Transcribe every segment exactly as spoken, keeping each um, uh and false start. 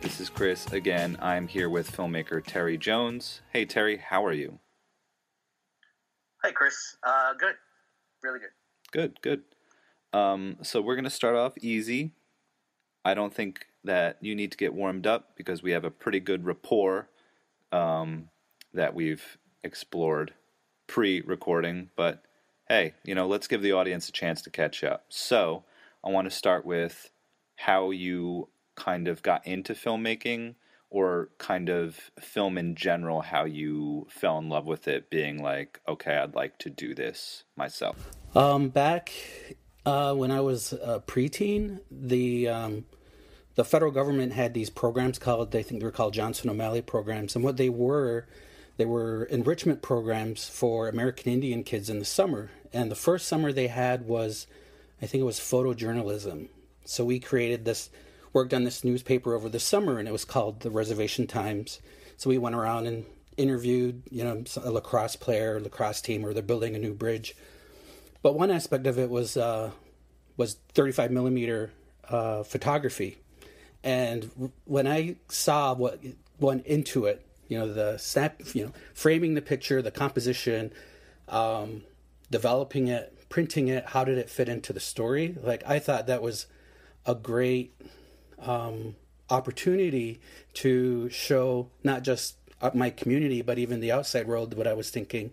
This is Chris again. I'm here with filmmaker Terry Jones. Hey Terry, how are you? Hey Chris, uh, good. Really good. Good, good. Um, so we're going to start off easy. I don't think that you need to get warmed up because we have a pretty good rapport um, that we've explored pre-recording. But hey, you know, let's give the audience a chance to catch up. So I want to start with how you kind of got into filmmaking, or kind of film in general, how you fell in love with it, being like, okay, I'd like to do this myself. Um, back uh, when I was a preteen, the um, the federal government had these programs called, I think they were called Johnson O'Malley programs, and what they were, they were enrichment programs for American Indian kids in the summer. And the first summer they had was, I think it was photojournalism. So we created this, worked on this newspaper over the summer, and it was called the Reservation Times. So we went around and interviewed, you know, a lacrosse player, lacrosse team, or they're building a new bridge. But one aspect of it was uh, was thirty-five millimeter uh, photography. And when I saw what went into it, you know, the snap, you know, framing the picture, the composition, um, developing it, printing it, how did it fit into the story? Like, I thought that was a great um, opportunity to show not just my community, but even the outside world. What I was thinking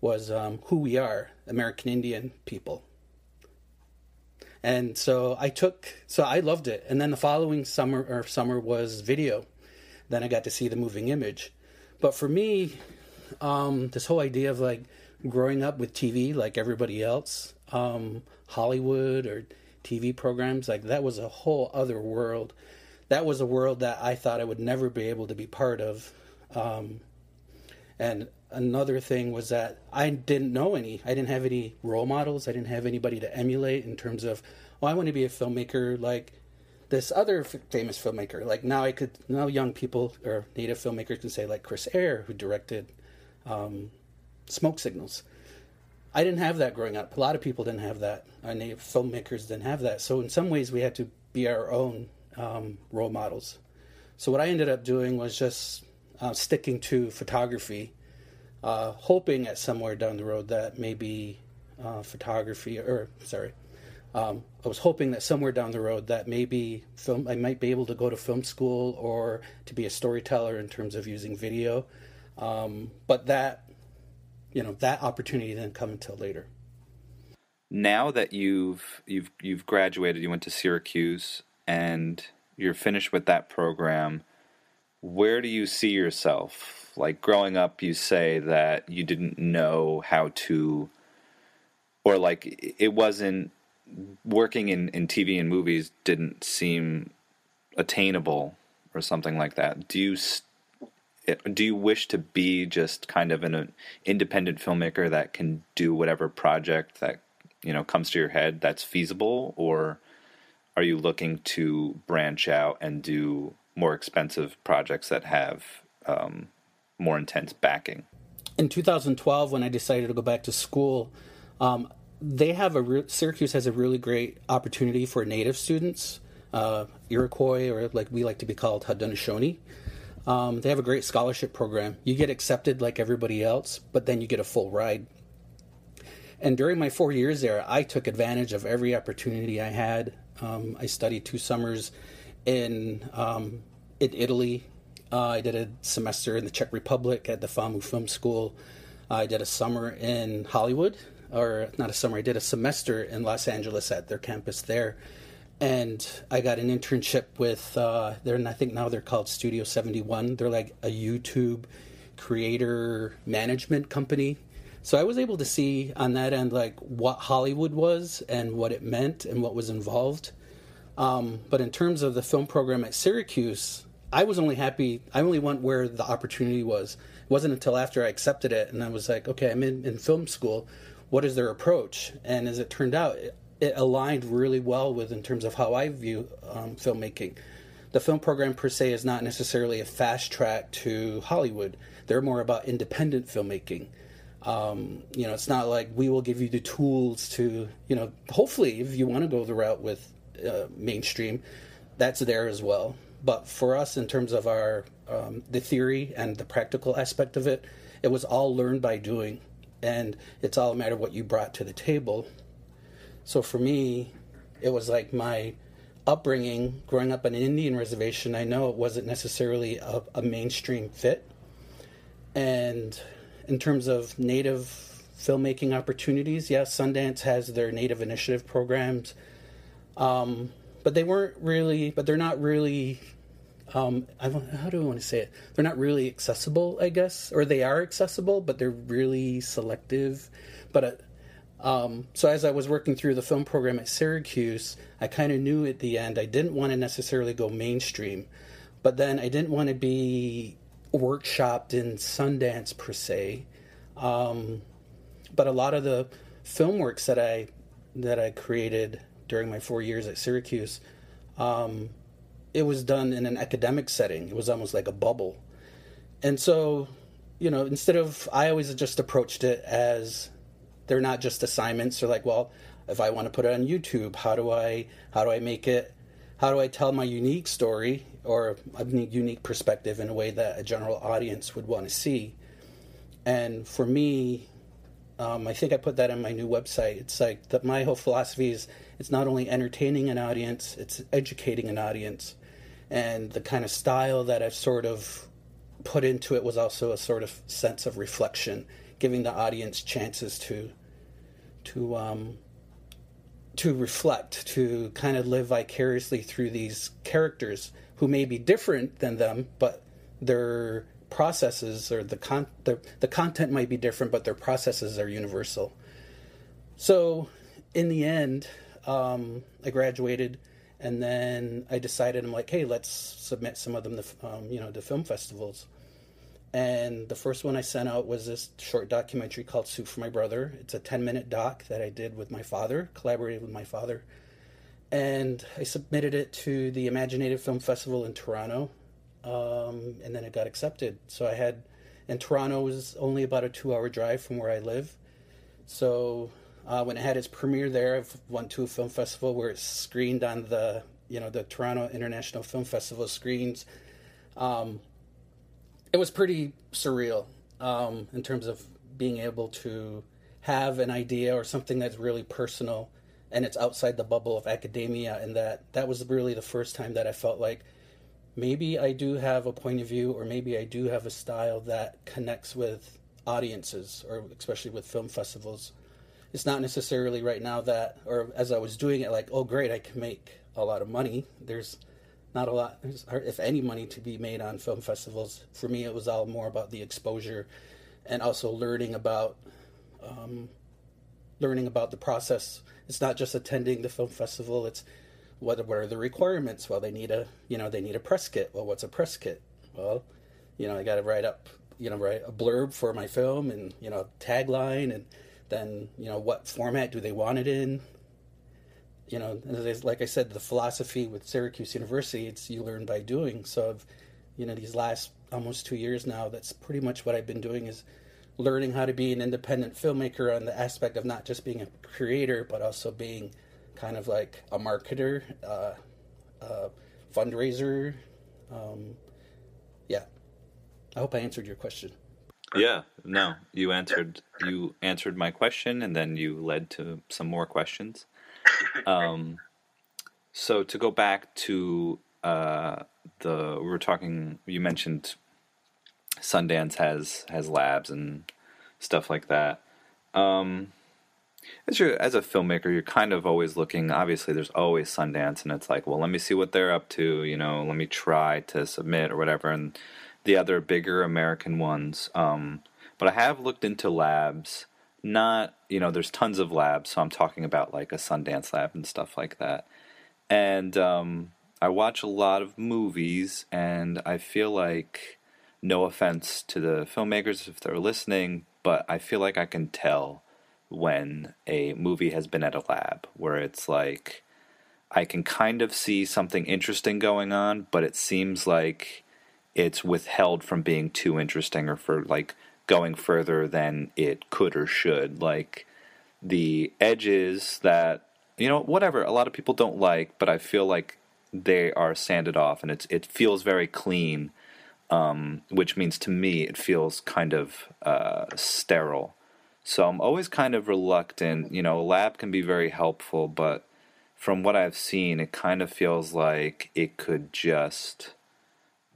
was um, who we are, American Indian people. And so I took, so I loved it. And then the following summer or summer was video. Then I got to see the moving image. But for me, um, this whole idea of like growing up with T V, like everybody else, um, Hollywood or T V programs, like that was a whole other world. That was a world that I thought I would never be able to be part of. Um, and another thing was that I didn't know any. I didn't have any role models. I didn't have anybody to emulate in terms of, oh, I want to be a filmmaker like this other f- famous filmmaker. Like now I could, now young people or native filmmakers can say like Chris Eyre, who directed um, Smoke Signals. I didn't have that growing up. A lot of people didn't have that. Our native filmmakers didn't have that. So in some ways, we had to be our own um, role models. So what I ended up doing was just uh, sticking to photography, uh, hoping at somewhere down the road that maybe uh, photography, or sorry, um, I was hoping that somewhere down the road that maybe film, I might be able to go to film school or to be a storyteller in terms of using video. Um, but that you know, that opportunity didn't come until later. Now that you've you've you've graduated, you went to Syracuse, and you're finished with that program, where do you see yourself? Like, growing up, you say that you didn't know how to, or like, it wasn't, working in, in T V and movies didn't seem attainable or something like that. Do you st- Do you wish to be just kind of an, an independent filmmaker that can do whatever project that, you know, comes to your head that's feasible? Or are you looking to branch out and do more expensive projects that have um, more intense backing? In two thousand twelve, when I decided to go back to school, um, they have a re- Syracuse has a really great opportunity for native students, uh, Iroquois, or like we like to be called, Haudenosaunee. Um, they have a great scholarship program. You get accepted like everybody else, but then you get a full ride. And during my four years there, I took advantage of every opportunity I had. Um, I studied two summers in, um, in Italy. Uh, I did a semester in the Czech Republic at the F A M U Film School. I did a summer in Hollywood. or not a summer, I did a semester in Los Angeles at their campus there. And I got an internship with, uh, they're, I think now they're called Studio seventy-one. They're like a YouTube creator management company. So I was able to see on that end, like, what Hollywood was and what it meant and what was involved. Um, but in terms of the film program at Syracuse, I was only happy, I only went where the opportunity was. It wasn't until after I accepted it and I was like, okay, I'm in, in film school. What is their approach? And as it turned out, it, it aligned really well with in terms of how I view um, filmmaking. The film program per se is not necessarily a fast track to Hollywood. They're more about independent filmmaking. Um, you know, it's not like we will give you the tools to, you know, hopefully if you want to go the route with uh, mainstream, that's there as well. But for us, in terms of our um, the theory and the practical aspect of it, it was all learned by doing. And it's all a matter of what you brought to the table. So for me, it was like my upbringing, growing up on an Indian reservation, I know it wasn't necessarily a, a mainstream fit. And in terms of Native filmmaking opportunities, yeah, Sundance has their Native Initiative programs. Um, but they weren't really, but they're not really, um, I don't, how do I want to say it? They're not really accessible, I guess, or they are accessible, but they're really selective. But uh, Um, so as I was working through the film program at Syracuse, I kind of knew at the end I didn't want to necessarily go mainstream, but then I didn't want to be workshopped in Sundance per se. Um, but a lot of the film works that I that I created during my four years at Syracuse, um, it was done in an academic setting. It was almost like a bubble. And so, you know, instead of, I always just approached it as, they're not just assignments. They're like, well, if I want to put it on YouTube, how do I how do I make it? How do I tell my unique story or a unique perspective in a way that a general audience would want to see? And for me, um, I think I put that on my new website. It's like that. My whole philosophy is it's not only entertaining an audience, it's educating an audience. And the kind of style that I've sort of put into it was also a sort of sense of reflection, giving the audience chances to to um, to reflect, to kind of live vicariously through these characters who may be different than them, but their processes or the con the, the content might be different, but their processes are universal. So in the end, um, I graduated, and then I decided, I'm like, hey, let's submit some of them to um, you know, the film festivals. And the first one I sent out was this short documentary called Suit for My Brother. It's a ten-minute doc that I did with my father, collaborated with my father. And I submitted it to the Imaginative Film Festival in Toronto, um, and then it got accepted. So I had, and Toronto was only about a two-hour drive from where I live. So uh, when it had its premiere there, I've went to a film festival where it's screened on the, you know, the Toronto International Film Festival screens. Um... It was pretty surreal um, in terms of being able to have an idea or something that's really personal, and it's outside the bubble of academia, and that, that was really the first time that I felt like maybe I do have a point of view, or maybe I do have a style that connects with audiences, or especially with film festivals. It's not necessarily right now that, or as I was doing it, like, oh, great, I can make a lot of money. There's not a lot, if any, money to be made on film festivals. For me, it was all more about the exposure and also learning about um, learning about the process. It's not just attending the film festival. It's what, what are the requirements? Well, they need a, you know, they need a press kit. Well, what's a press kit? Well, you know, I got to write up, you know, write a blurb for my film and, you know, tagline, and then, you know, what format do they want it in? You know, like I said, the philosophy with Syracuse University, it's you learn by doing. So, I've, you know, these last almost two years now, that's pretty much what I've been doing, is learning how to be an independent filmmaker on the aspect of not just being a creator, but also being kind of like a marketer, uh, uh, fundraiser. Um, yeah. I hope I answered your question. Yeah, no, you answered, you answered my question, and then you led to some more questions. Um, so to go back to, uh, the, we were talking, you mentioned Sundance has, has labs and stuff like that. Um, As you as a filmmaker, you're kind of always looking. Obviously, there's always Sundance, and it's like, well, let me see what they're up to. You know, let me try to submit or whatever, and the other bigger American ones. Um, but I have looked into labs. Not, you know, there's tons of labs, so I'm talking about like a Sundance lab and stuff like that. And um, I watch a lot of movies, and I feel like, no offense to the filmmakers if they're listening, but I feel like I can tell when a movie has been at a lab, where it's like I can kind of see something interesting going on, but it seems like it's withheld from being too interesting or for like going further than it could or should. Like the edges that, you know, whatever, a lot of people don't like, but I feel like they are sanded off, and it's it feels very clean, um, which means to me it feels kind of uh, sterile. So I'm always kind of reluctant. You know, a lab can be very helpful, but from what I've seen, it kind of feels like it could just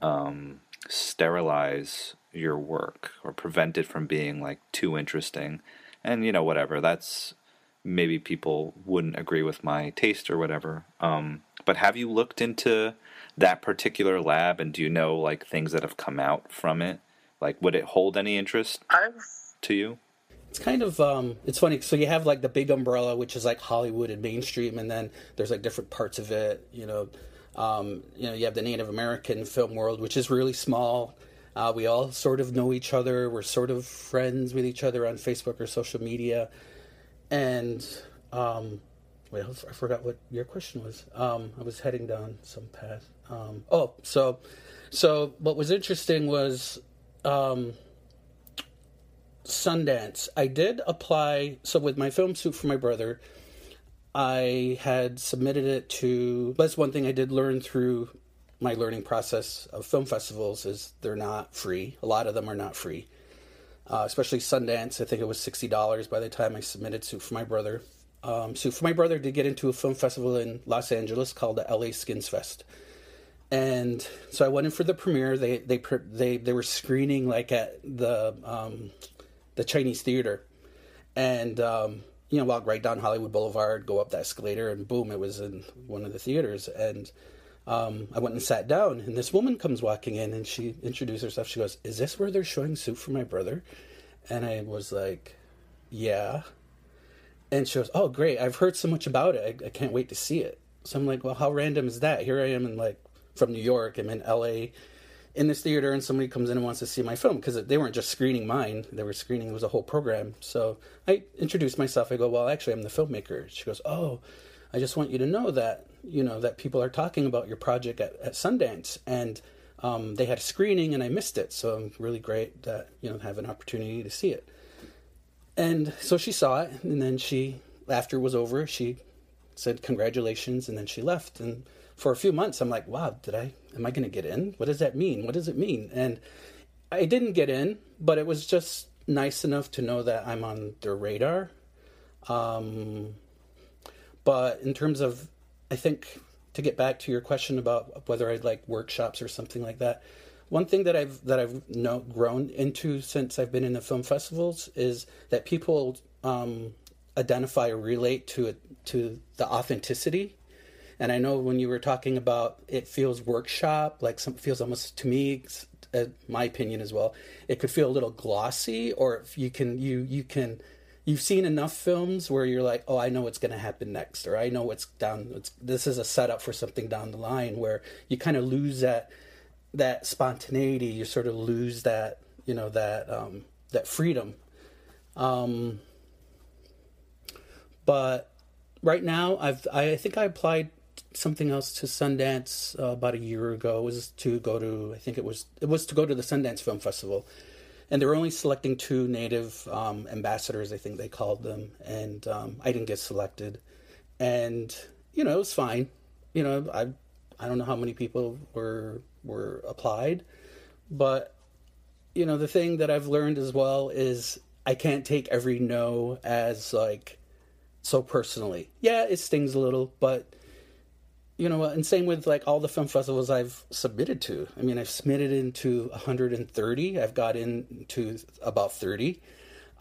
um, sterilize your work or prevent it from being like too interesting. And, you know, whatever, that's maybe people wouldn't agree with my taste or whatever. Um, but have you looked into that particular lab, and do you know like things that have come out from it? Like, would it hold any interest to you? It's kind of, um, it's funny. So you have like the big umbrella, which is like Hollywood and mainstream. And then there's like different parts of it, you know, um, you know, you have the Native American film world, which is really small. Uh, we all sort of know each other. We're sort of friends with each other on Facebook or social media. And, um, wait, I forgot what your question was. Um, I was heading down some path. Um, oh, so, so what was interesting was, um, Sundance. I did apply. So with my film suit for my brother, I had submitted it to. That's one thing I did learn through my learning process of film festivals is they're not free. A lot of them are not free, uh, especially Sundance. I think it was sixty dollars by the time I submitted suit for my brother. Um, suit for my brother did get into a film festival in Los Angeles called the L A Skins Fest. And so I went in for the premiere. They they they they were screening like at the. Um, the Chinese Theater, and, um, you know, walk right down Hollywood Boulevard, go up the escalator, and boom, it was in one of the theaters. And um, I went and sat down, and this woman comes walking in, and she introduced herself. She goes, "Is this where they're showing Suit for My Brother?" And I was like, "Yeah." And she goes, "Oh, great. I've heard so much about it. I, I can't wait to see it." So I'm like, well, how random is that? Here I am in like from New York. I'm in L A, in this theater, and somebody comes in and wants to see my film, because they weren't just screening mine. They were screening, it was a whole program. So I introduced myself. I go, "Well, actually, I'm the filmmaker." She goes, "Oh, I just want you to know that, you know, that people are talking about your project at, at Sundance, and um, they had a screening and I missed it. So I'm really great that, you know, have an opportunity to see it." And so she saw it, and then she, after it was over, she said, "Congratulations," and then she left. And for a few months, I'm like, wow, did I, am I going to get in? What does that mean? What does it mean? And I didn't get in, but it was just nice enough to know that I'm on their radar. Um, but in terms of, I think, to get back to your question about whether I'd like workshops or something like that, one thing that I've, that I've no, grown into since I've been in the film festivals is that people um, identify or relate to it, to the authenticity. And I know when you were talking about it feels workshop, like some feels almost to me, uh, my opinion as well, it could feel a little glossy, or if you can, you, you can, you've seen enough films where you're like, oh, I know what's going to happen next, or I know what's down. It's, this is a setup for something down the line, where you kind of lose that, that spontaneity. You sort of lose that, you know, that, um, that freedom. Um, but right now I've, I think I applied something else to Sundance uh, about a year ago. Was to go to, I think it was, it was to go to the Sundance Film Festival, and they were only selecting two Native um, ambassadors, I think they called them. And um, I didn't get selected, and, you know, it was fine. You know, I, I don't know how many people were, were applied, but, you know, the thing that I've learned as well is I can't take every no as like, so personally. Yeah, it stings a little, but, you know, and same with like all the film festivals I've submitted to. I mean, I've submitted into one hundred thirty. I've got into about thirty.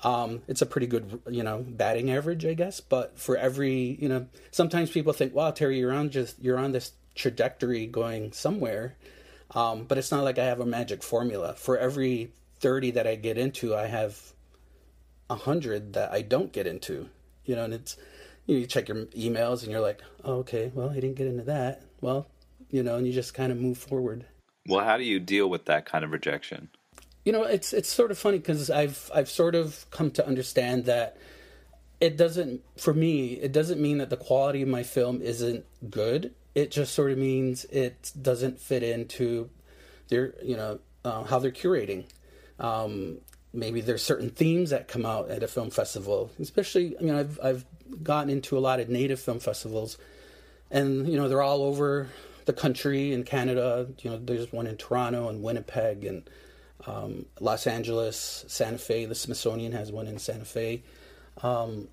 Um, it's a pretty good, you know, batting average, I guess. But for every, you know, sometimes people think, wow, Terry, you're on just, you're on this trajectory going somewhere. Um, but it's not like I have a magic formula. For every thirty that I get into, I have a hundred that I don't get into, you know, and it's, you know, you check your emails and you're like, oh, okay, well, I didn't get into that. Well, you know, and you just kind of move forward. Well, how do you deal with that kind of rejection? You know, it's it's sort of funny because I've I've sort of come to understand that it doesn't, for me, it doesn't mean that the quality of my film isn't good. It just sort of means it doesn't fit into their, you know, uh, how they're curating. Um, maybe there's certain themes that come out at a film festival, especially, you know, I've I've gotten into a lot of Native film festivals, and you know they're all over the country in Canada. You know, there's one in Toronto and Winnipeg and Um, Los Angeles, Santa Fe. The Smithsonian has one in Santa Fe. Um,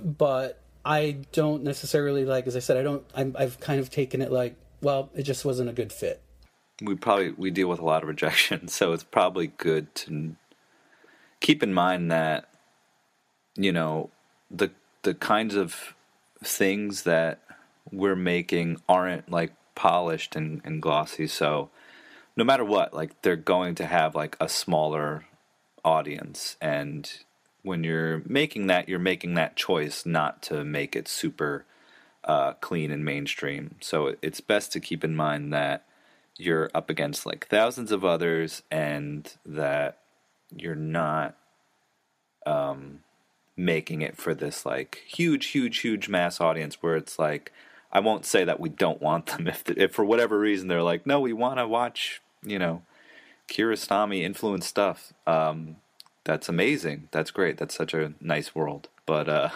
but I don't necessarily, like, as I said, I don't, I'm, I've kind of taken it like, well, it just wasn't a good fit. We probably, we deal with a lot of rejection. So it's probably good to keep in mind that, you know, the, the kinds of things that we're making aren't like polished and, and glossy. So, no matter what, like, they're going to have like a smaller audience. And when you're making that, you're making that choice not to make it super uh, clean and mainstream. So it's best to keep in mind that you're up against like thousands of others and that you're not um, making it for this like huge, huge, huge mass audience where it's like, I won't say that we don't want them if, the, if for whatever reason they're like, no, we want to watch, you know, Kiarostami influenced stuff. Um, that's amazing. That's great. That's such a nice world. But, uh,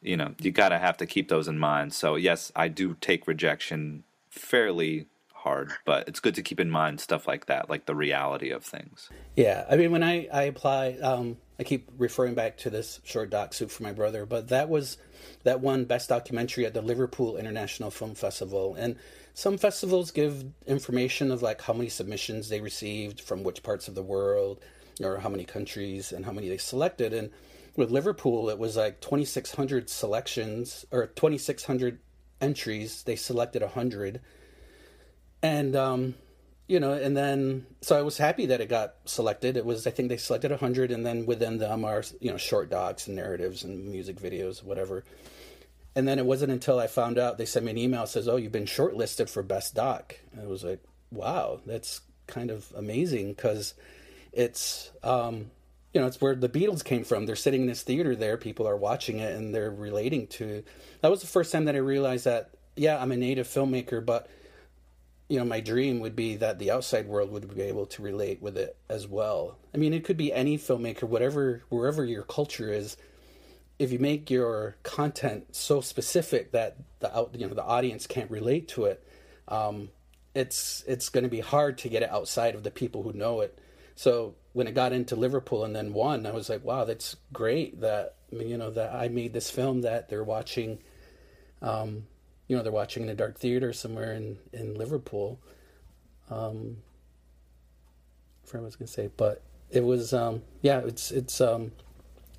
you know, you got to have to keep those in mind. So, yes, I do take rejection fairly hard, but it's good to keep in mind stuff like that, like the reality of things. Yeah. I mean, when I, I apply, um, I keep referring back to this short doc, Soup for My Brother, but that was that one best documentary at the Liverpool International Film Festival. And some festivals give information of like how many submissions they received from which parts of the world or how many countries and how many they selected. And with Liverpool, it was like twenty-six hundred selections or twenty-six hundred entries. They selected one hundred. And, um, you know, and then, so I was happy that it got selected. It was, I think they selected one hundred, and then within them are, you know, short docs and narratives and music videos, whatever. And then it wasn't until I found out, they sent me an email that says, oh, you've been shortlisted for Best Doc. And I was like, wow, that's kind of amazing because it's, um, you know, it's where the Beatles came from. They're sitting in this theater there, people are watching it, and they're relating to. That was the first time that I realized that, yeah, I'm a Native filmmaker, but you know, my dream would be that the outside world would be able to relate with it as well. I mean, it could be any filmmaker, whatever, wherever your culture is. If you make your content so specific that the out, you know, the audience can't relate to it, um, it's it's going to be hard to get it outside of the people who know it. So when it got into Liverpool and then won, I was like, wow, that's great that, you know, that I made this film that they're watching. Um, You know, they're watching in a dark theater somewhere in, in Liverpool. Um, I forgot what I was going to say, but it was, um, yeah, it's, it's, um,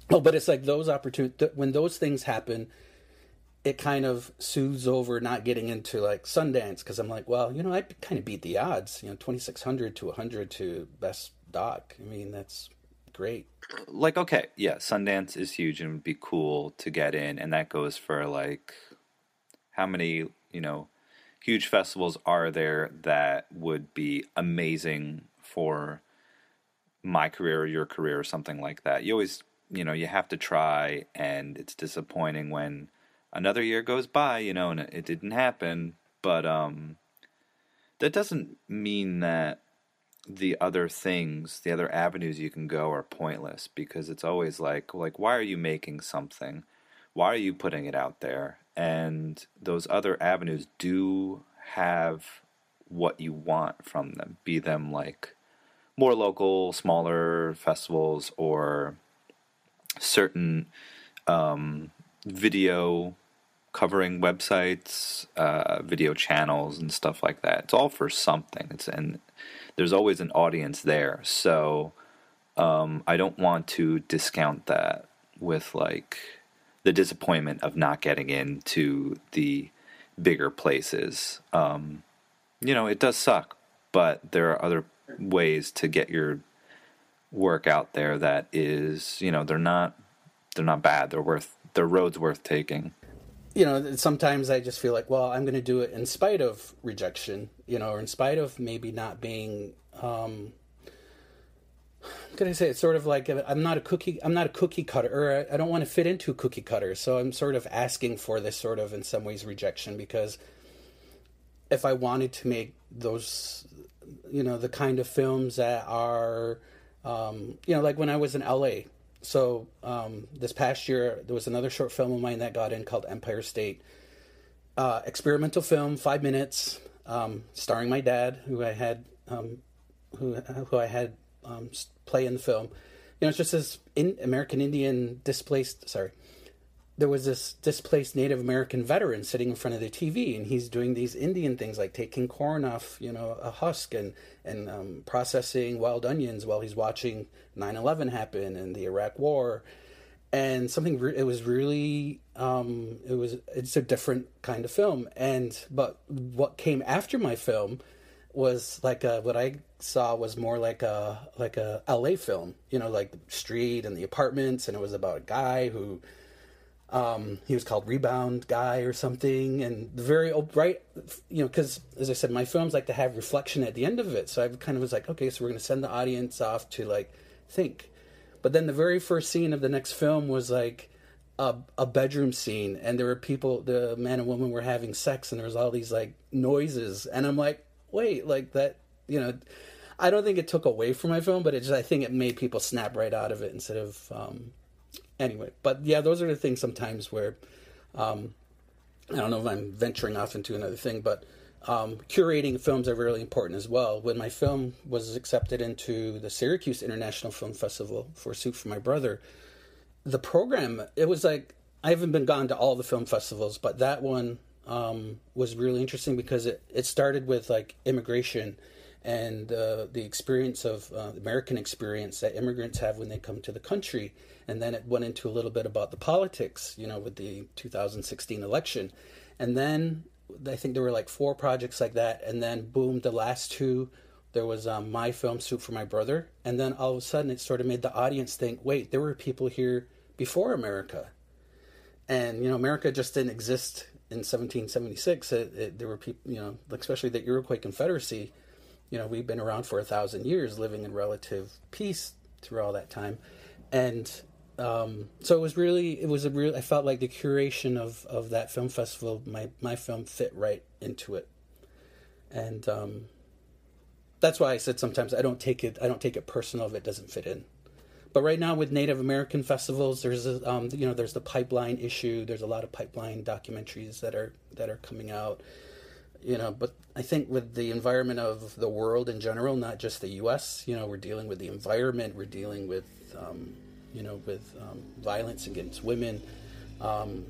oh, but it's like those opportunities, th- when those things happen, it kind of soothes over not getting into like Sundance, because I'm like, well, you know, I kind of beat the odds, you know, twenty-six hundred to one hundred to Best Doc. I mean, that's great. Like, okay, yeah, Sundance is huge and would be cool to get in, and that goes for like, how many, you know, huge festivals are there that would be amazing for my career or your career or something like that? You always, you know, you have to try, and it's disappointing when another year goes by, you know, and it didn't happen. But um, that doesn't mean that the other things, the other avenues you can go are pointless, because it's always like, like, why are you making something? Why are you putting it out there? And those other avenues do have what you want from them, be them like more local, smaller festivals or certain um, video covering websites, uh, video channels and stuff like that. It's all for something. It's, and there's always an audience there. So um, I don't want to discount that with like the disappointment of not getting into the bigger places. Um, you know, it does suck, but there are other ways to get your work out there that is, you know, they're not they're not bad. They're worth they're roads worth taking. You know, sometimes I just feel like, well, I'm going to do it in spite of rejection, you know, or in spite of maybe not being, um, could I say, it's sort of like, I'm not a cookie, I'm not a cookie cutter, or I don't want to fit into cookie cutters. So I'm sort of asking for this sort of, in some ways, rejection, because if I wanted to make those, you know, the kind of films that are, um, you know, like when I was in L A, So um, this past year, there was another short film of mine that got in called Empire State. Uh, experimental film, five minutes, um, starring my dad, who I had um, who who I had um, play in the film. You know, it's just this in, American Indian displaced, sorry. There was this displaced Native American veteran sitting in front of the T V, and he's doing these Indian things like taking corn off, you know, a husk and, and um, processing wild onions while he's watching nine eleven happen and the Iraq War. And something, re- it was really, um, it was, it's a different kind of film. And, but what came after my film was like a, what I saw was more like a, like a L A film, you know, like the street and the apartments. And it was about a guy who, Um, he was called Rebound Guy or something, and very right, you know, because as I said, my films like to have reflection at the end of it. So I kind of was like, okay, so we're going to send the audience off to like think, but then the very first scene of the next film was like a, a bedroom scene, and there were people, the man and woman were having sex, and there was all these like noises, and I'm like, wait, like that, you know, I don't think it took away from my film, but it just, I think it made people snap right out of it instead of. Um, Anyway, but yeah, those are the things sometimes where, um, I don't know if I'm venturing off into another thing, but um, curating films are really important as well. When my film was accepted into the Syracuse International Film Festival for Soup for My Brother, the program, it was like, I haven't been gone to all the film festivals, but that one um, was really interesting because it, it started with like immigration and uh, the experience of uh, American experience that immigrants have when they come to the country. And then it went into a little bit about the politics, you know, with the two thousand sixteen election. And then I think there were like four projects like that. And then boom, the last two, there was um, my film, Soup for My Brother. And then all of a sudden it sort of made the audience think, wait, there were people here before America. And, you know, America just didn't exist in seventeen seventy-six. It, it, there were people, you know, especially the Iroquois Confederacy. You know, we've been around for a thousand years living in relative peace through all that time. And um, so it was really, it was a real, I felt like the curation of, of that film festival, my, my film fit right into it. And um, that's why I said sometimes I don't take it, I don't take it personal if it doesn't fit in. But right now with Native American festivals, there's, a, um, you know, there's the pipeline issue. There's a lot of pipeline documentaries that are, that are coming out. You know, but I think with the environment of the world in general, not just the U S, you know, we're dealing with the environment, we're dealing with, um, you know, with um, violence against women. Um,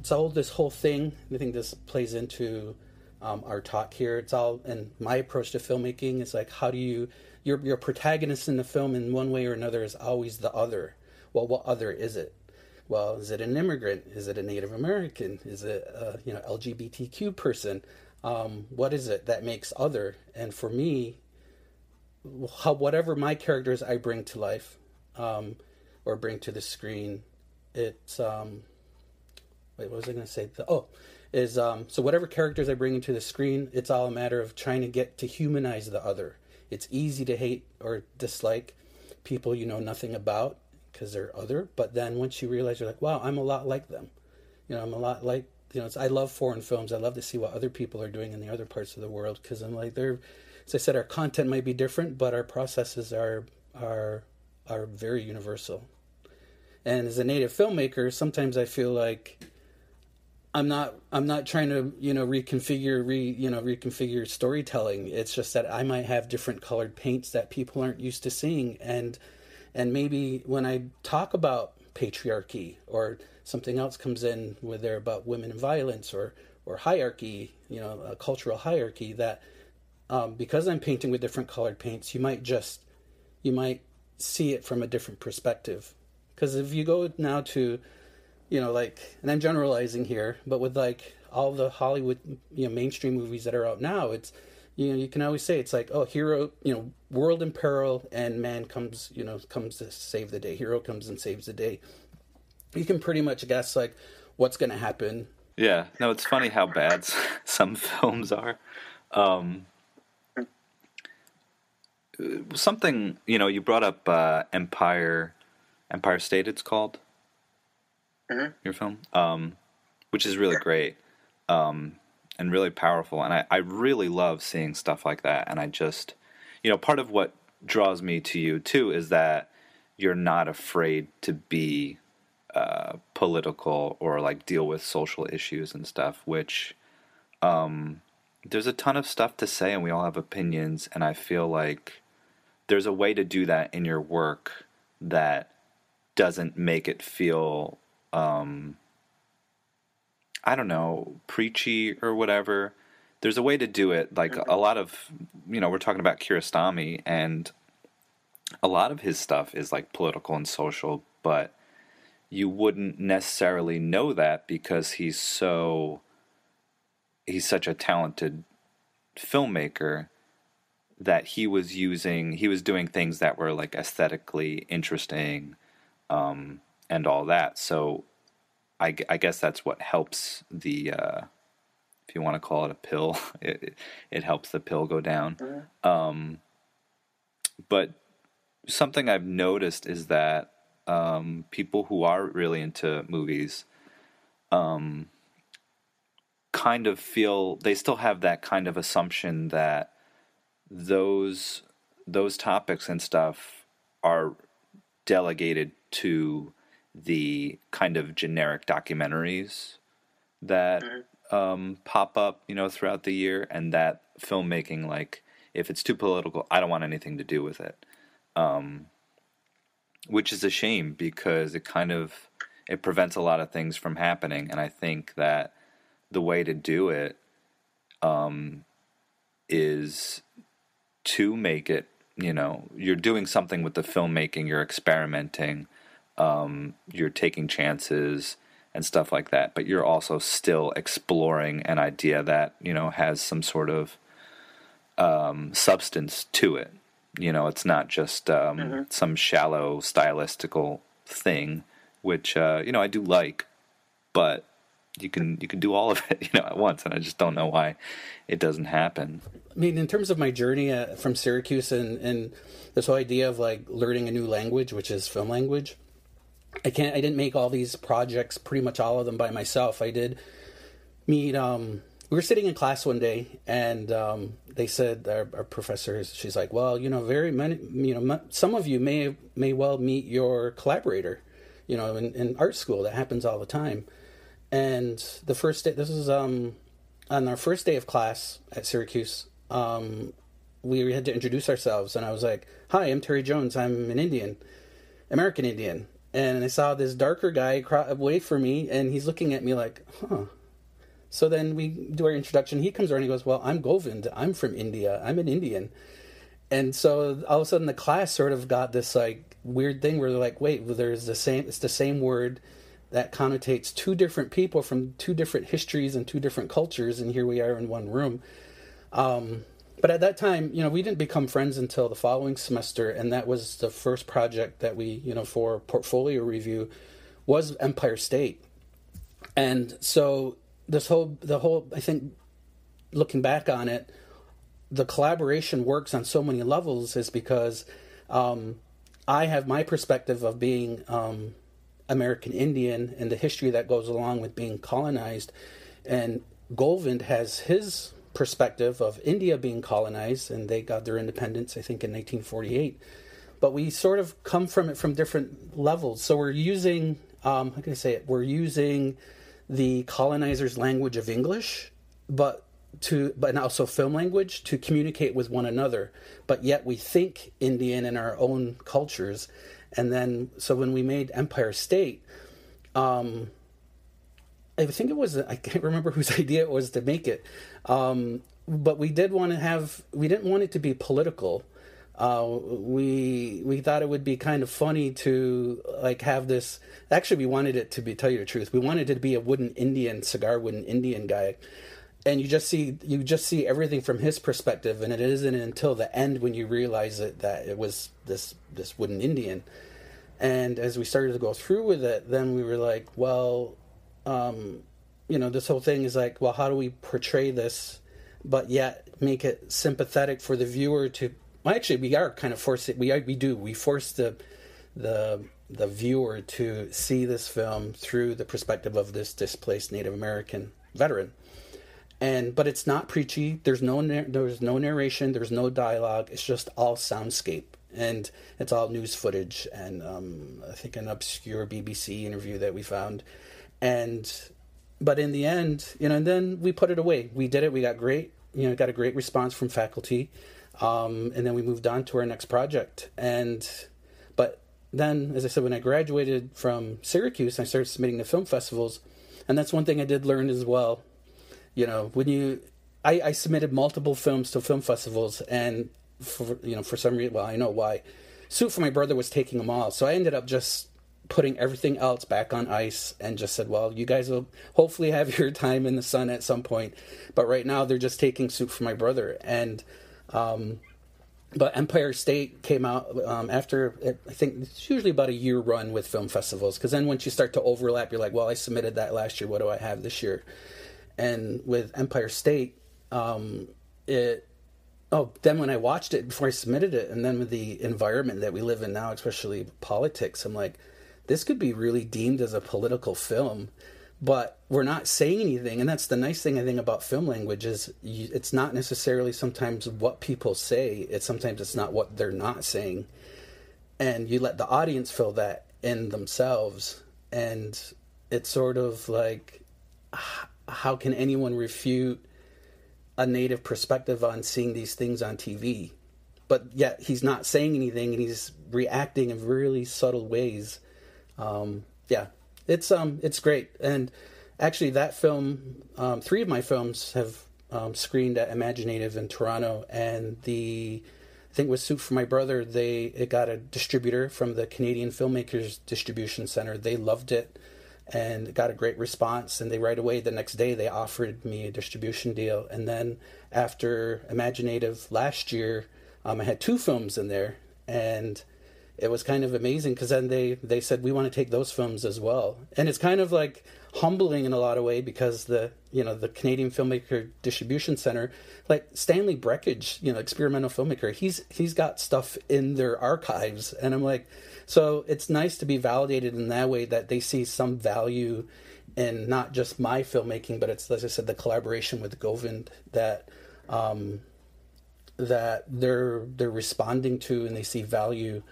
it's all this whole thing. I think this plays into um, our talk here. It's all, and my approach to filmmaking is like, how do you, your, your protagonist in the film in one way or another is always the other. Well, what other is it? Well, is it an immigrant? Is it a Native American? Is it a, you know, L G B T Q person? Um, what is it that makes other? And for me, how, whatever my characters I bring to life um, or bring to the screen, it's, um, wait, what was I going to say? The, oh, is, um, so whatever characters I bring into the screen, it's all a matter of trying to get to humanize the other. It's easy to hate or dislike people you know nothing about because they're other. But then once you realize you're like, wow, I'm a lot like them. You know, I'm a lot like, you know, it's, I love foreign films. I love to see what other people are doing in the other parts of the world because I'm like, they're, as I said, our content might be different, but our processes are are are very universal. And as a native filmmaker, sometimes I feel like I'm not I'm not trying to you know reconfigure re you know reconfigure storytelling. It's just that I might have different colored paints that people aren't used to seeing, and and maybe when I talk about patriarchy or something else comes in where they're about women and violence or, or hierarchy, you know, a cultural hierarchy that, um, because I'm painting with different colored paints, you might just, you might see it from a different perspective. Because if you go now to, you know, like, and I'm generalizing here, but with like all the Hollywood, you know, mainstream movies that are out now, it's, you know, you can always say it's like, oh, hero, you know, world in peril, and man comes, you know, comes to save the day. Hero comes and saves the day. You can pretty much guess like what's going to happen. Yeah. No, it's funny how bad some films are. Um, something, you know, you brought up uh, Empire, Empire State, it's called, mm-hmm. your film, um, which is really great. Um, and really powerful. And I, I really love seeing stuff like that. And I just, you know, part of what draws me to you too is that you're not afraid to be uh, political or like deal with social issues and stuff, which um, there's a ton of stuff to say and we all have opinions. And I feel like there's a way to do that in your work that doesn't make it feel, um, I don't know, preachy or whatever. There's a way to do it. Like a lot of, you know, we're talking about Kiarostami, and a lot of his stuff is like political and social, but you wouldn't necessarily know that because he's so, he's such a talented filmmaker that he was using, he was doing things that were like aesthetically interesting, um, and all that. So I, I guess that's what helps the, uh, if you want to call it a pill, it, it helps the pill go down. Mm-hmm. Um, but something I've noticed is that um, people who are really into movies um, kind of feel, they still have that kind of assumption that those those topics and stuff are delegated to the kind of generic documentaries that um, pop up, you know, throughout the year, and that filmmaking, like, if it's too political, I don't want anything to do with it. Um, which is a shame because it kind of, it prevents a lot of things from happening. And I think that the way to do it um, is to make it, you know, you're doing something with the filmmaking, you're experimenting, Um, you're taking chances and stuff like that, but you're also still exploring an idea that, you know, has some sort of um, substance to it. You know, it's not just um, mm-hmm. some shallow stylistical thing, which, uh, you know, I do like, but you can, you can do all of it, you know, at once. And I just don't know why it doesn't happen. I mean, in terms of my journey uh, from Syracuse and, and this whole idea of like learning a new language, which is film language, I can't, I didn't make all these projects, pretty much all of them by myself. I did meet, um, we were sitting in class one day and, um, they said, our, our professors, she's like, well, you know, very many, you know, some of you may, may well meet your collaborator, you know, in, in art school. That happens all the time. And the first day, this was, um, on our first day of class at Syracuse, um, we had to introduce ourselves. And I was like, hi, I'm Terry Jones. I'm an Indian, American Indian. And I saw this darker guy away from me, and he's looking at me like, huh. So then we do our introduction. He comes around and he goes, well, I'm Govind. I'm from India. I'm an Indian. And so all of a sudden the class sort of got this like weird thing where they're like, wait, well, there's the same, it's the same word that connotates two different people from two different histories and two different cultures, and here we are in one room. Um, but at that time, you know, we didn't become friends until the following semester, and that was the first project that we, you know, for portfolio review was Empire State. And so this whole, the whole, I think, looking back on it, the collaboration works on so many levels is because um, I have my perspective of being um, American Indian and the history that goes along with being colonized, and Govind has his perspective of India being colonized, and they got their independence, I think, in nineteen forty-eight. But we sort of come from it from different levels. So we're using, um, how can I say it? We're using the colonizer's language of English, but to, but and also film language to communicate with one another. But yet we think Indian in our own cultures. And then, so when we made Empire State, um, I think it was, I can't remember whose idea it was to make it. Um, but we did want to have, we didn't want it to be political. uh, we we thought it would be kind of funny to like have this. Actually, we wanted it to be, tell you the truth, we wanted it to be a wooden Indian cigar, wooden Indian guy. And you just see you just see everything from his perspective, and it isn't until the end when you realize it, that it was this this wooden Indian. And as we started to go through with it, then we were like, well, um, you know, this whole thing is like, well, how do we portray this, but yet make it sympathetic for the viewer to? Well, actually, we are kind of forcing. We are, we do we force the the the viewer to see this film through the perspective of this displaced Native American veteran. And but it's not preachy. There's no there's no narration. There's no dialogue. It's just all soundscape, and it's all news footage and um, I think an obscure B B C interview that we found. And but in the end, you know, and then we put it away. We did it. We got great, you know, got a great response from faculty, um, and then we moved on to our next project. And but then, as I said, when I graduated from Syracuse, I started submitting to film festivals, and that's one thing I did learn as well. You know, when you, I, I submitted multiple films to film festivals, and for, you know, for some reason, well, I know why. Suit for My Brother was taking them all, so I ended up just putting everything else back on ice and just said, well, you guys will hopefully have your time in the sun at some point, but right now they're just taking Suit for My Brother. And um, but Empire State came out um, after, I think it's usually about a year run with film festivals, because then once you start to overlap, you're like, well, I submitted that last year. What do I have this year? And with Empire State, um, it, oh, then when I watched it before I submitted it, and then with the environment that we live in now, especially politics, I'm like, this could be really deemed as a political film, but we're not saying anything. And that's the nice thing, I think, about film language is you, it's not necessarily sometimes what people say. It's sometimes it's not what they're not saying. And you let the audience fill that in themselves. And it's sort of like, how can anyone refute a Native perspective on seeing these things on T V? But yet he's not saying anything, and he's reacting in really subtle ways. Um, yeah, it's um, it's great. And actually, that film, um, three of my films have um, screened at Imaginative in Toronto, and the I think with Suit for My Brother, they it got a distributor from the Canadian Filmmakers Distribution Center. They loved it. And got a great response, and they right away the next day they offered me a distribution deal. And then after Imaginative last year, um, I had two films in there, and it was kind of amazing because then they they said, we want to take those films as well. And it's kind of like humbling in a lot of way, because the you know the Canadian Filmmaker Distribution Center, like Stanley Breckage, you know, experimental filmmaker, he's he's got stuff in their archives, and I'm like. So it's nice to be validated in that way, that they see some value in not just my filmmaking, but it's, as I said, the collaboration with Govind that um, that they're they're responding to, and they see value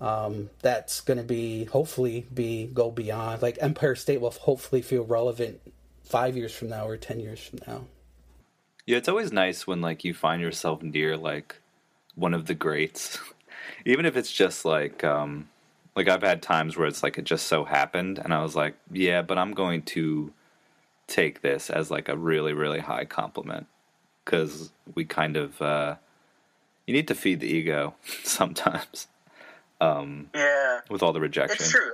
um, that's going to be hopefully be go beyond. Like Empire State will hopefully feel relevant five years from now or ten years from now. Yeah, it's always nice when like you find yourself near like one of the greats. Even if it's just like, um, like I've had times where it's like it just so happened, and I was like, yeah, but I'm going to take this as like a really, really high compliment, because we kind of uh, you need to feed the ego sometimes. Um, yeah, with all the rejection, it's true.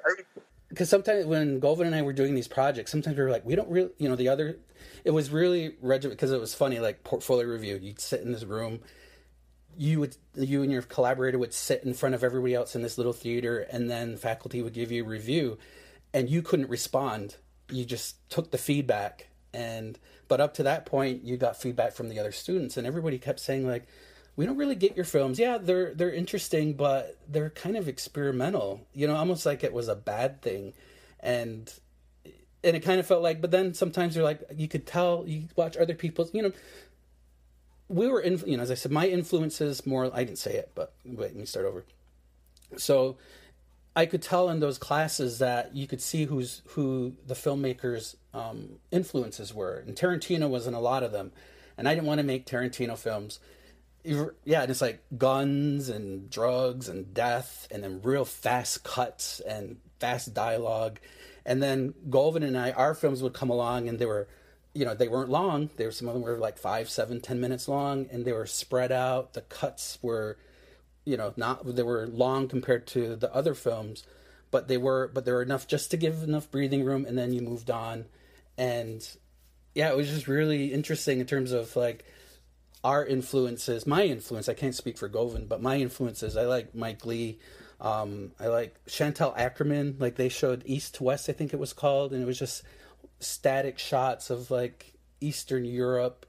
Because sometimes when Govind and I were doing these projects, sometimes we were like, we don't really, you know, the other. It was really regimented because it was funny, like portfolio review. You'd sit in this room. You would, you and your collaborator would sit in front of everybody else in this little theater, and then faculty would give you a review, and you couldn't respond. You just took the feedback, and but up to that point, you got feedback from the other students, and everybody kept saying like, "We don't really get your films. Yeah, they're they're interesting, but they're kind of experimental." You know, almost like it was a bad thing, and. And it kind of felt like. But then sometimes you're like, you could tell. You watch other people's, you know. We were, in, you know, as I said, my influences more, I didn't say it, but wait, let me start over. So I could tell in those classes that you could see who's who the filmmakers' um, influences were. And Tarantino was in a lot of them. And I didn't want to make Tarantino films. Yeah, and it's like guns and drugs and death, and then real fast cuts and fast dialogue. And then Govind and I, our films would come along, and they were, you know, they weren't long. There were some of them were like five, seven, ten minutes long, and they were spread out. The cuts were, you know, not, they were long compared to the other films, but they were, but they were enough just to give enough breathing room. And then you moved on. And yeah, it was just really interesting in terms of like our influences, my influence. I can't speak for Govind, but my influences, I like Mike Lee. Um, I like Chantal Ackerman. Like they showed East to West, I think it was called. And it was just static shots of like Eastern Europe.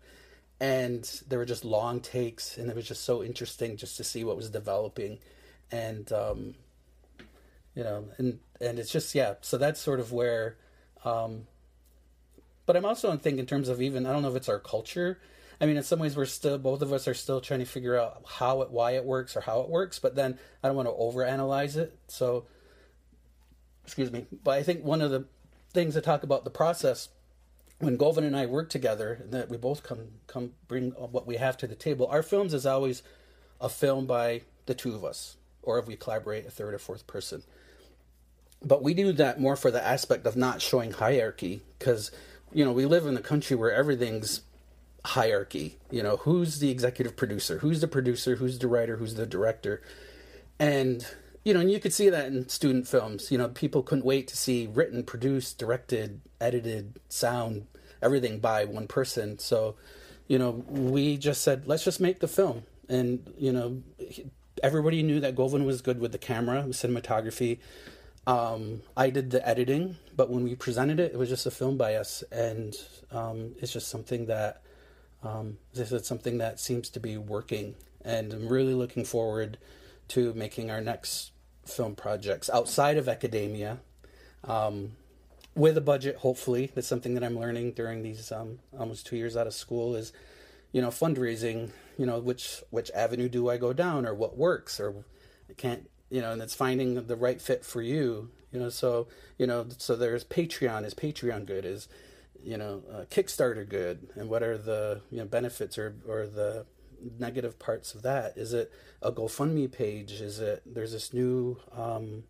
And there were just long takes, and it was just so interesting just to see what was developing. And, um, you know, and, and it's just, yeah, so that's sort of where, um, but I'm also thinking in terms of even, I don't know if it's our culture. I mean, in some ways we're still, both of us are still trying to figure out how it, why it works or how it works, but then I don't want to overanalyze it. So, excuse me, but I think one of the things I talk about the process when Govind and I work together, and that we both come come bring what we have to the table. Our films is always a film by the two of us, or if we collaborate, a third or fourth person. But we do that more for the aspect of not showing hierarchy, because you know we live in a country where everything's hierarchy. You know, who's the executive producer? Who's the producer? Who's the writer? Who's the director? And you know, and you could see that in student films. You know, people couldn't wait to see written, produced, directed, edited, sound, everything by one person. So, you know, we just said, let's just make the film. And, you know, everybody knew that Govind was good with the camera, with cinematography. Um, I did the editing, but when we presented it, it was just a film by us. And um, it's just something that, um, this is something that seems to be working. And I'm really looking forward to making our next film projects outside of academia, um, with a budget, hopefully. That's something that I'm learning during these um, almost two years out of school is, you know, fundraising, you know, which which avenue do I go down or what works or I can't, you know, and it's finding the right fit for you, you know, so, you know, so there's Patreon. Is Patreon good? Is, you know, uh, Kickstarter good? And what are the, you know, benefits or, or the negative parts of that? Is it a GoFundMe page? Is it, there's this new, um,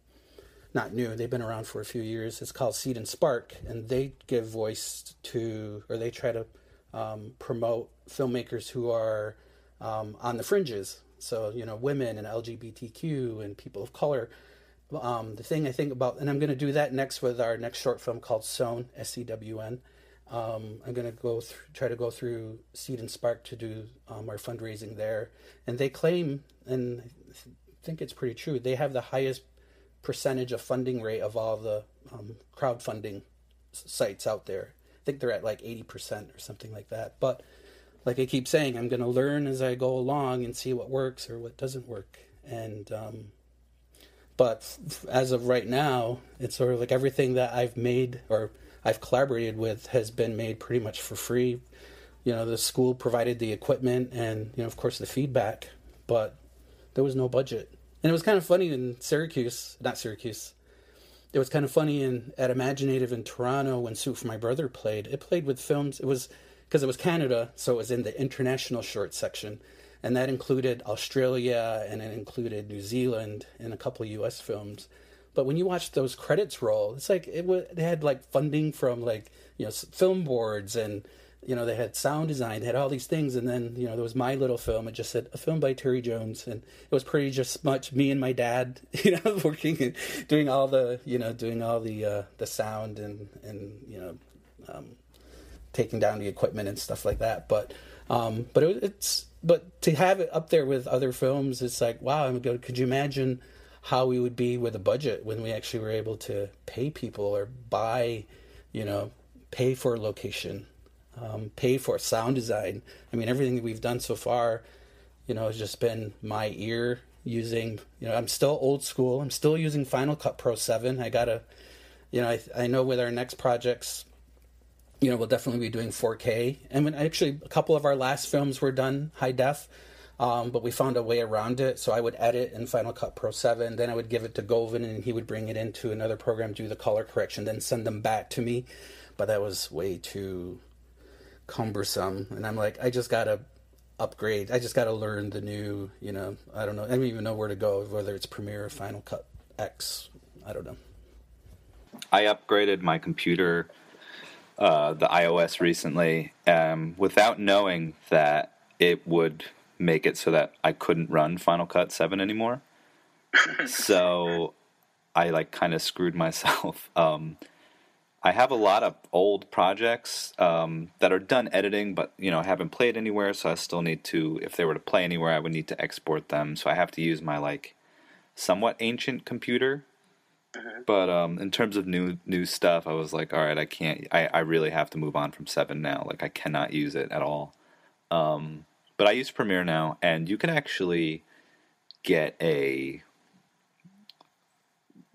not new, they've been around for a few years. It's called Seed and Spark, and they give voice to, or they try to um, promote filmmakers who are um, on the fringes. So, you know, women and L G B T Q and people of color. Um, the thing I think about, and I'm going to do that next with our next short film called Sewn, S E W N. Um, I'm going to go th- try to go through Seed and Spark to do um, our fundraising there. And they claim, and I th- think it's pretty true, they have the highest percentage of funding rate of all the um, crowdfunding sites out there. I think they're at like eighty percent or something like that. But like I keep saying, I'm going to learn as I go along and see what works or what doesn't work. And um, but as of right now, it's sort of like everything that I've made or I've collaborated with has been made pretty much for free. You know, the school provided the equipment and, you know, of course the feedback, but there was no budget. And it was kind of funny in Syracuse, not Syracuse. It was kind of funny in at Imaginative in Toronto when Suit for My Brother played. It played with films. It was because it was Canada, so it was in the international short section, and that included Australia and it included New Zealand and a couple of U S films. But when you watch those credits roll, it's like it w- they had like funding from like, you know, film boards and, you know, they had sound design, they had all these things. And then, you know, there was my little film. It just said a film by Terry Jones. And it was pretty just much me and my dad, you know, working and doing all the, you know, doing all the, uh, the sound and, and, you know, um, taking down the equipment and stuff like that. But, um, but it, it's, but to have it up there with other films, it's like, wow, I'm going, could you imagine how we would be with a budget when we actually were able to pay people or buy, you know, pay for a location, um, pay for sound design. I mean, everything that we've done so far, you know, has just been my ear using, you know, I'm still old school. I'm still using Final Cut Pro seven. I gotta, you know, I, I know with our next projects, you know, we'll definitely be doing four K. And when actually a couple of our last films were done high def, Um, but we found a way around it. So I would edit in Final Cut Pro seven. Then I would give it to Govind and he would bring it into another program, do the color correction, then send them back to me. But that was way too cumbersome. And I'm like, I just got to upgrade. I just got to learn the new, you know, I don't know. I don't even know where to go, whether it's Premiere or Final Cut X. I don't know. I upgraded my computer, uh, the iOS recently, um, without knowing that it would make it so that I couldn't run Final Cut seven anymore. So I like kind of screwed myself. Um, I have a lot of old projects um, that are done editing, but you know, I haven't played anywhere, so I still need to, if they were to play anywhere, I would need to export them. So I have to use my like somewhat ancient computer. Mm-hmm. But um, in terms of new new stuff, I was like, all right, I can't. I, I really have to move on from seven now. Like, I cannot use it at all. Um, but I use Premiere now, and you can actually get a.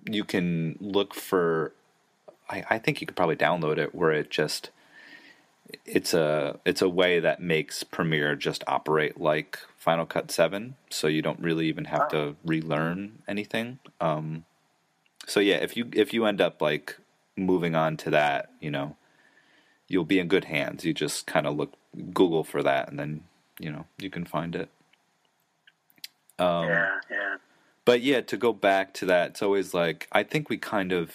You can look for. I, I think you could probably download it, where it just. It's a it's a way that makes Premiere just operate like Final Cut seven, so you don't really even have to relearn anything. Um, So yeah, if you if you end up like moving on to that, you know, you'll be in good hands. You just kind of look Google for that, and then you know you can find it. Um, yeah, yeah. But yeah, to go back to that, it's always like I think we kind of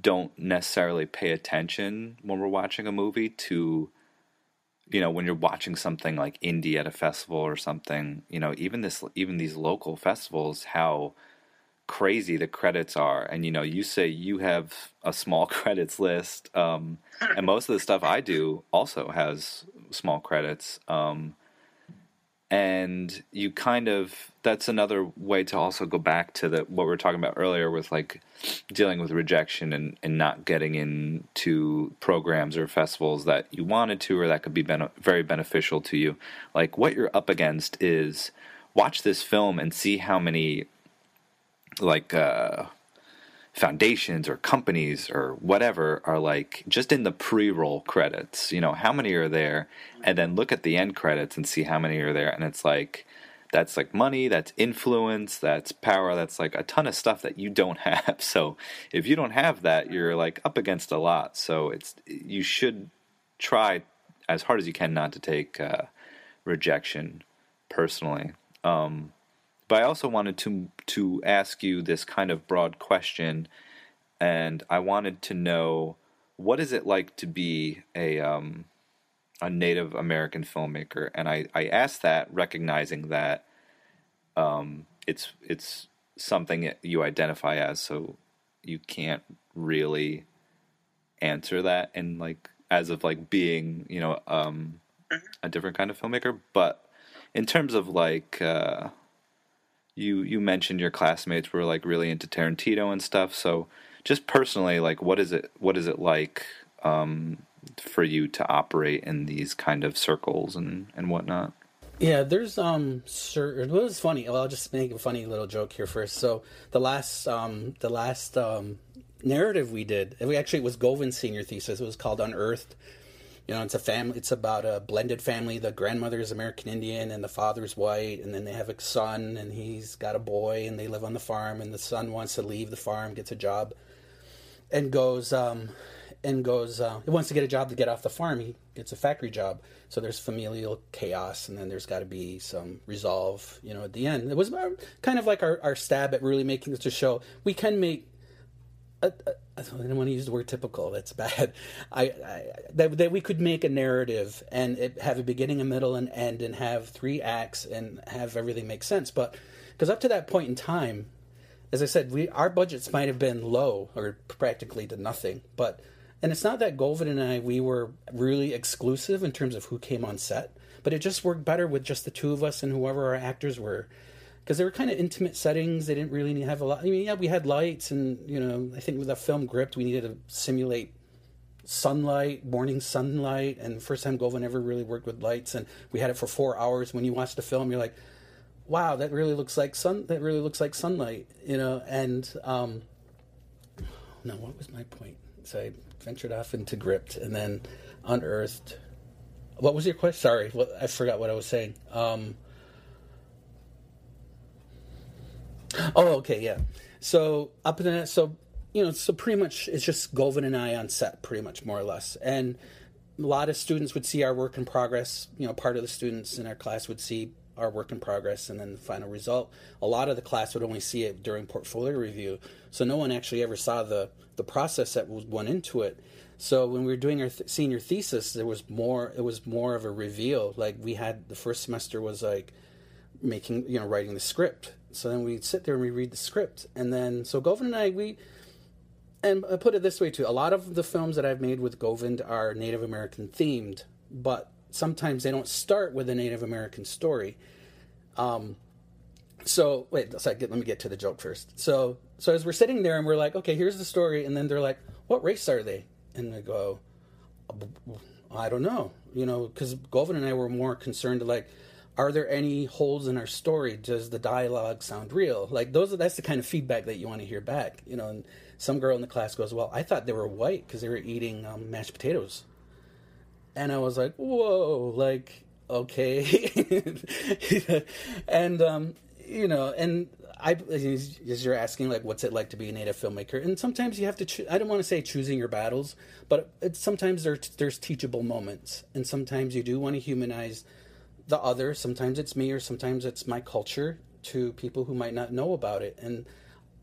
don't necessarily pay attention when we're watching a movie to, you know, when you're watching something like indie at a festival or something. You know, even this even these local festivals, how crazy the credits are. And you know, you say you have a small credits list, um and most of the stuff I do also has small credits, um and you kind of, that's another way to also go back to the what we were talking about earlier with like dealing with rejection and and not getting into programs or festivals that you wanted to, or that could be ben- very beneficial to you. Like, what you're up against is, watch this film and see how many like uh, foundations or companies or whatever are like just in the pre-roll credits, you know, how many are there, and then look at the end credits and see how many are there. And it's like, that's like money, that's influence, that's power, that's like a ton of stuff that you don't have. So if you don't have that, you're like up against a lot. So it's, you should try as hard as you can not to take uh, rejection personally. Um, But I also wanted to to ask you this kind of broad question, and I wanted to know, what is it like to be a um, a Native American filmmaker? And I, I asked that recognizing that um, it's it's something that you identify as, so you can't really answer that and like as of like being, you know, um, a different kind of filmmaker. But in terms of like uh, You you mentioned your classmates were like really into Tarantino and stuff. So just personally, like, what is it what is it like um, for you to operate in these kind of circles and, and whatnot? Yeah, there's um certain. Well, it's funny. Well, I'll just make a funny little joke here first. So the last um the last um narrative we did, we actually it was Govind's senior thesis. It was called Unearthed. You know, it's a family. It's about a blended family. The grandmother is American Indian, and the father's white. And then they have a son, and he's got a boy, and they live on the farm. And the son wants to leave the farm, gets a job, and goes um, and goes. Uh, he wants to get a job to get off the farm. He gets a factory job. So there's familial chaos, and then there's got to be some resolve. You know, at the end, it was kind of like our, our stab at really making this a show. We can make. A, a, I don't want to use the word typical. That's bad. I, I that, that we could make a narrative and it, have a beginning, a middle, and end, and have three acts and have everything make sense. But because up to that point in time, as I said, we our budgets might have been low or practically to nothing. But and it's not that Govind and I we were really exclusive in terms of who came on set, but it just worked better with just the two of us and whoever our actors were. Because they were kind of intimate settings. They didn't really have a lot. I mean, yeah, we had lights and, you know, I think with the film Gripped, we needed to simulate sunlight, morning sunlight. And the first time Govind ever really worked with lights. And we had it for four hours. When you watch the film, you're like, wow, that really looks like sun. That really looks like sunlight, you know. And, um, no, what was my point? So I ventured off into Gripped and then Unearthed. What was your question? Sorry, what, I forgot what I was saying. Um... Oh, okay, yeah. So up in that, so you know, so pretty much it's just Govind and I on set, pretty much more or less. And a lot of students would see our work in progress. You know, part of the students in our class would see our work in progress, and then the final result. A lot of the class would only see it during portfolio review, so no one actually ever saw the the process that went into it. So when we were doing our th- senior thesis, there was more. It was more of a reveal. Like we had the first semester was like. making, you know, writing the script. So then we'd sit there and we read the script. And then, so Govind and I, we, and I put it this way too, a lot of the films that I've made with Govind are Native American themed, but sometimes they don't start with a Native American story. Um, so, wait, so I get, let me get to the joke first. So, so as we're sitting there and we're like, okay, here's the story. And then they're like, what race are they? And they go, I don't know, you know, because Govind and I were more concerned like, are there any holes in our story? Does the dialogue sound real? Like those, are, that's the kind of feedback that you want to hear back, you know. And some girl in the class goes, "Well, I thought they were white because they were eating um, mashed potatoes," and I was like, "Whoa!" Like, okay, and um, you know, and I, as you're asking, like, what's it like to be a Native filmmaker? And sometimes you have to. Cho- I don't want to say choosing your battles, but it's, sometimes there's there's teachable moments, and sometimes you do want to humanize the other. Sometimes it's me, or sometimes it's my culture to people who might not know about it. And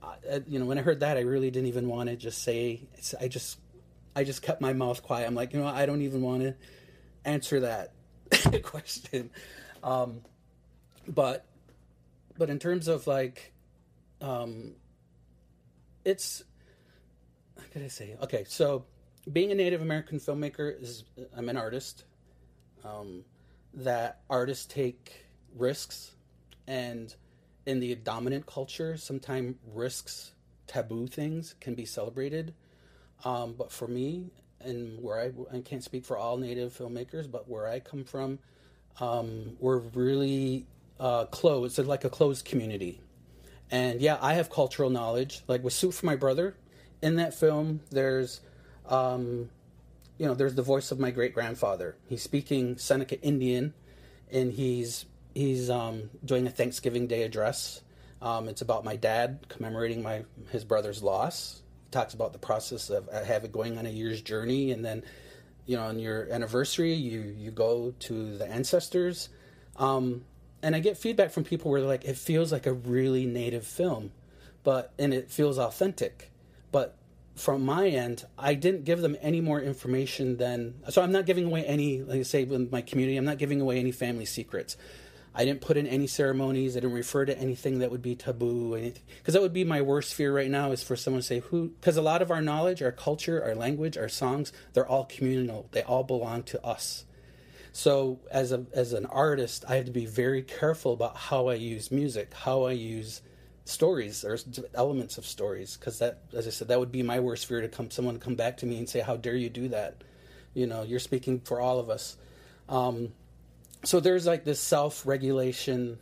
I, you know, when I heard that, I really didn't even want to just say. It's, I just, I just kept my mouth quiet. I'm like, you know, I don't even want to answer that question. Um, but, but in terms of like, um, it's. How could I say? Okay, so being a Native American filmmaker is, I'm an artist. Um, that artists take risks, and in the dominant culture, sometimes risks, taboo things can be celebrated. Um, but for me, and where I, I can't speak for all Native filmmakers, but where I come from, um, we're really uh, closed. It's like a closed community. And yeah, I have cultural knowledge. Like with Suit for My Brother, in that film, there's... Um, you know, there's the voice of my great-grandfather. He's speaking Seneca Indian, and he's he's um, doing a Thanksgiving Day address. Um, it's about my dad commemorating my his brother's loss. He talks about the process of uh, having going on a year's journey, and then, you know, on your anniversary, you, you go to the ancestors. Um, and I get feedback from people where they're like, it feels like a really Native film, but and it feels authentic, but from my end, I didn't give them any more information than... So I'm not giving away any, like I say, in my community, I'm not giving away any family secrets. I didn't put in any ceremonies. I didn't refer to anything that would be taboo. Because that would be my worst fear right now is for someone to say who... Because a lot of our knowledge, our culture, our language, our songs, they're all communal. They all belong to us. So as a as an artist, I have to be very careful about how I use music, how I use... stories or elements of stories, because that, as I said, that would be my worst fear to come someone come back to me and say, "How dare you do that? You know, you're speaking for all of us." Um, so there's like this self-regulation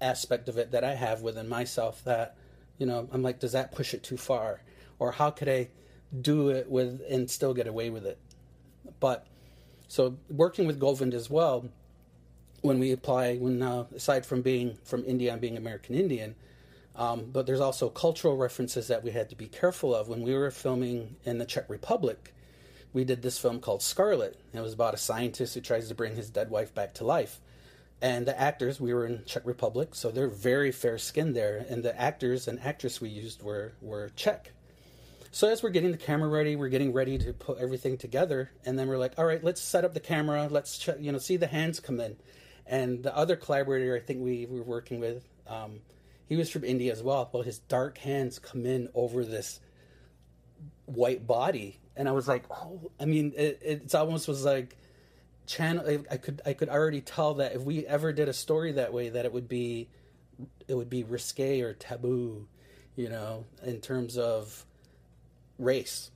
aspect of it that I have within myself that, you know, I'm like, does that push it too far, or how could I do it with and still get away with it? But so working with Govind as well, when we apply, when uh, aside from being from India and being American Indian. Um, but there's also cultural references that we had to be careful of. When we were filming in the Czech Republic, we did this film called Scarlet. It was about a scientist who tries to bring his dead wife back to life. And the actors, we were in Czech Republic, so they're very fair-skinned there. And the actors and actress we used were, were Czech. So as we're getting the camera ready, we're getting ready to put everything together. And then we're like, all right, let's set up the camera. Let's check, you know, see the hands come in. And the other collaborator I think we, we were working with... Um, He was from India as well. Well, his dark hands come in over this white body, and I was like, "Oh, I mean, it, it's almost was like channel." I could, I could already tell that if we ever did a story that way, that it would be, it would be risque or taboo, you know, in terms of race,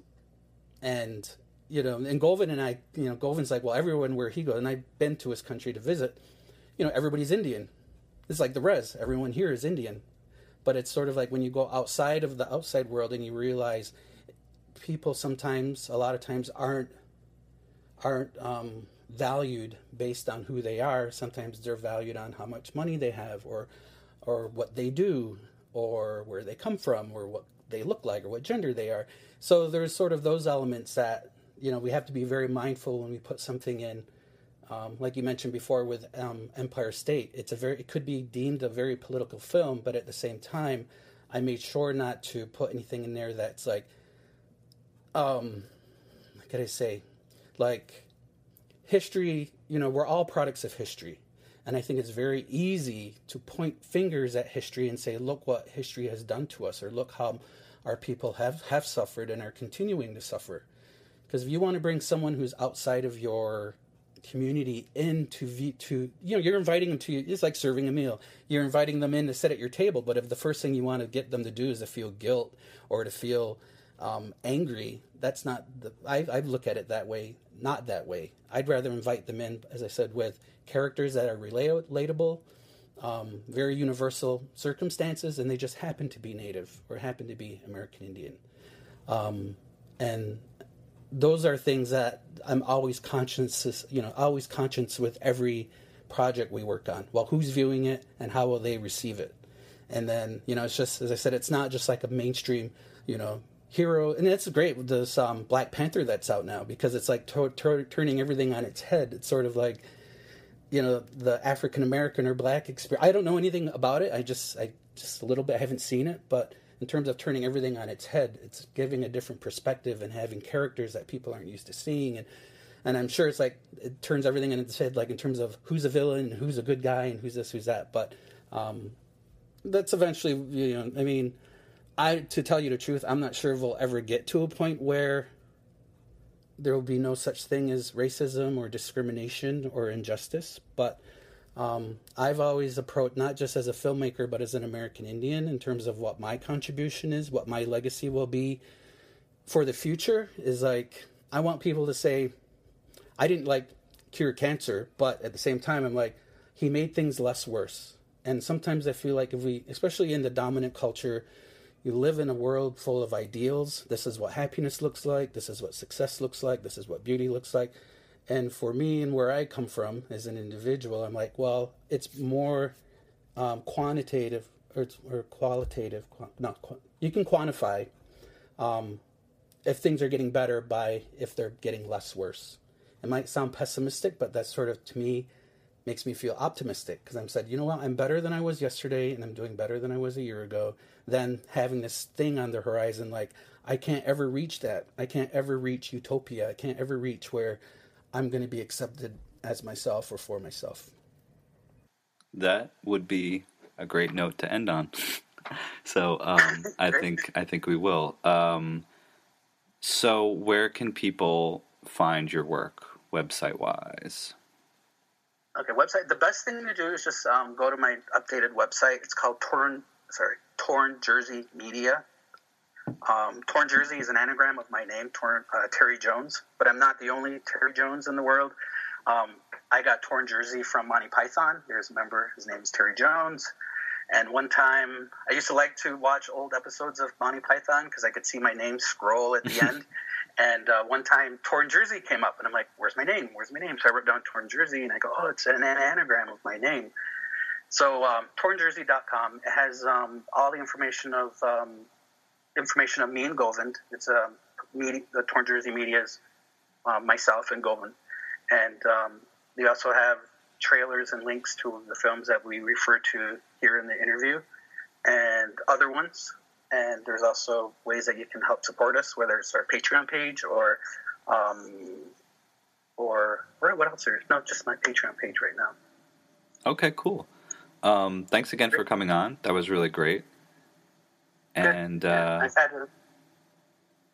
and you know, and Govind and I, you know, Govind's like, "Well, everyone where he goes," and I've been to his country to visit, you know, everybody's Indian. It's like the res. Everyone here is Indian. But it's sort of like when you go outside of the outside world and you realize people sometimes, a lot of times, aren't aren't um, valued based on who they are. Sometimes they're valued on how much money they have or or what they do or where they come from or what they look like or what gender they are. So there's sort of those elements that, you know, we have to be very mindful when we put something in. Um, like you mentioned before with um, Empire State, it's a very it could be deemed a very political film, but at the same time, I made sure not to put anything in there that's like, um, what could I say, like history. You know, we're all products of history, And I think it's very easy to point fingers at history and say, look what history has done to us, or look how our people have, have suffered and are continuing to suffer. Because if you want to bring someone who's outside of your community in to, to, you know, you're inviting them to, it's like serving a meal. You're inviting them in to sit at your table, but if the first thing you want to get them to do is to feel guilt or to feel um, angry, that's not, the, I, I look at it that way, not that way. I'd rather invite them in, as I said, with characters that are relatable, um, very universal circumstances, and they just happen to be Native or happen to be American Indian. Um, and those are things that I'm always conscious, you know, always conscious with every project we work on. Well, who's viewing it and how will they receive it? And then, you know, it's just, as I said, it's not just like a mainstream, you know, hero. And that's great with this um, Black Panther that's out now, because it's like to- to- turning everything on its head. It's sort of like, you know, the African-American or Black experience. I don't know anything about it. I just, I just a little bit, I haven't seen it, but in terms of turning everything on its head, it's giving a different perspective and having characters that people aren't used to seeing. And, and I'm sure it's like, it turns everything on its head, like in terms of who's a villain, who's a good guy, and who's this, who's that. But um, that's eventually, you know, I mean, I, to tell you the truth, I'm not sure if we'll ever get to a point where there will be no such thing as racism or discrimination or injustice. But Um, I've always approached, not just as a filmmaker, but as an American Indian, in terms of what my contribution is, what my legacy will be for the future, is like, I want people to say, I didn't like cure cancer, but at the same time, I'm like, he made things less worse. And sometimes I feel like if we, especially in the dominant culture, you live in a world full of ideals. This is what happiness looks like. This is what success looks like. This is what beauty looks like. And for me and where I come from as an individual, I'm like, well, it's more um, quantitative or, it's, or qualitative. Qu- not qu- you can quantify um, if things are getting better by if they're getting less worse. It might sound pessimistic, but that sort of, to me, makes me feel optimistic, because I'm said, you know what, I'm better than I was yesterday, and I'm doing better than I was a year ago, than having this thing on the horizon like, I can't ever reach that. I can't ever reach utopia. I can't ever reach where I'm going to be accepted as myself or for myself. That would be a great note to end on. So um, I think I think we will. Um, so where can people find your work, website-wise? Okay, website. The best thing to do is just um, go to my updated website. It's called Torn. Sorry, Torn Jersey Media. Um, Torn Jersey is an anagram of my name, Torn, uh, Terry Jones, but I'm not the only Terry Jones in the world. Um, I got Torn Jersey from Monty Python. There's a member, his name is Terry Jones. And one time, I used to like to watch old episodes of Monty Python because I could see my name scroll at the end. And uh, one time, Torn Jersey came up, and I'm like, where's my name? Where's my name? So I wrote down Torn Jersey, and I go, oh, it's an anagram of my name. So um, torn jersey dot com, it has um, all the information of... Um, information of me and Govind. It's a media, the Torn Jersey Media is uh, myself and Govind. And um, they also have trailers and links to the films that we refer to here in the interview and other ones. And there's also ways that you can help support us, whether it's our Patreon page or, um, or what else? There's no, just my Patreon page right now. Okay, cool. Um, thanks again for coming on. That was really great. And uh, yeah, had a...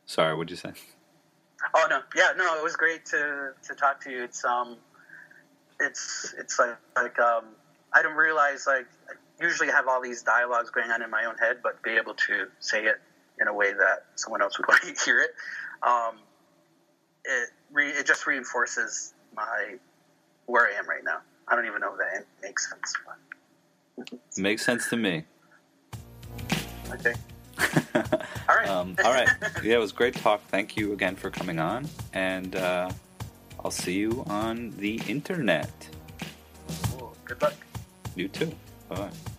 sorry, what'd you say? Oh no, yeah, no, it was great to, to talk to you. It's um, it's it's like like um, I don't realize like I usually have all these dialogues going on in my own head, but be able to say it in a way that someone else would want to hear it. Um, it re- it just reinforces my where I am right now. I don't even know if that makes sense. But... makes sense to me. Okay. All right. um, all right. Yeah, it was great talk. Thank you again for coming on, and uh, I'll see you on the internet. Cool. Good luck. You too. Bye.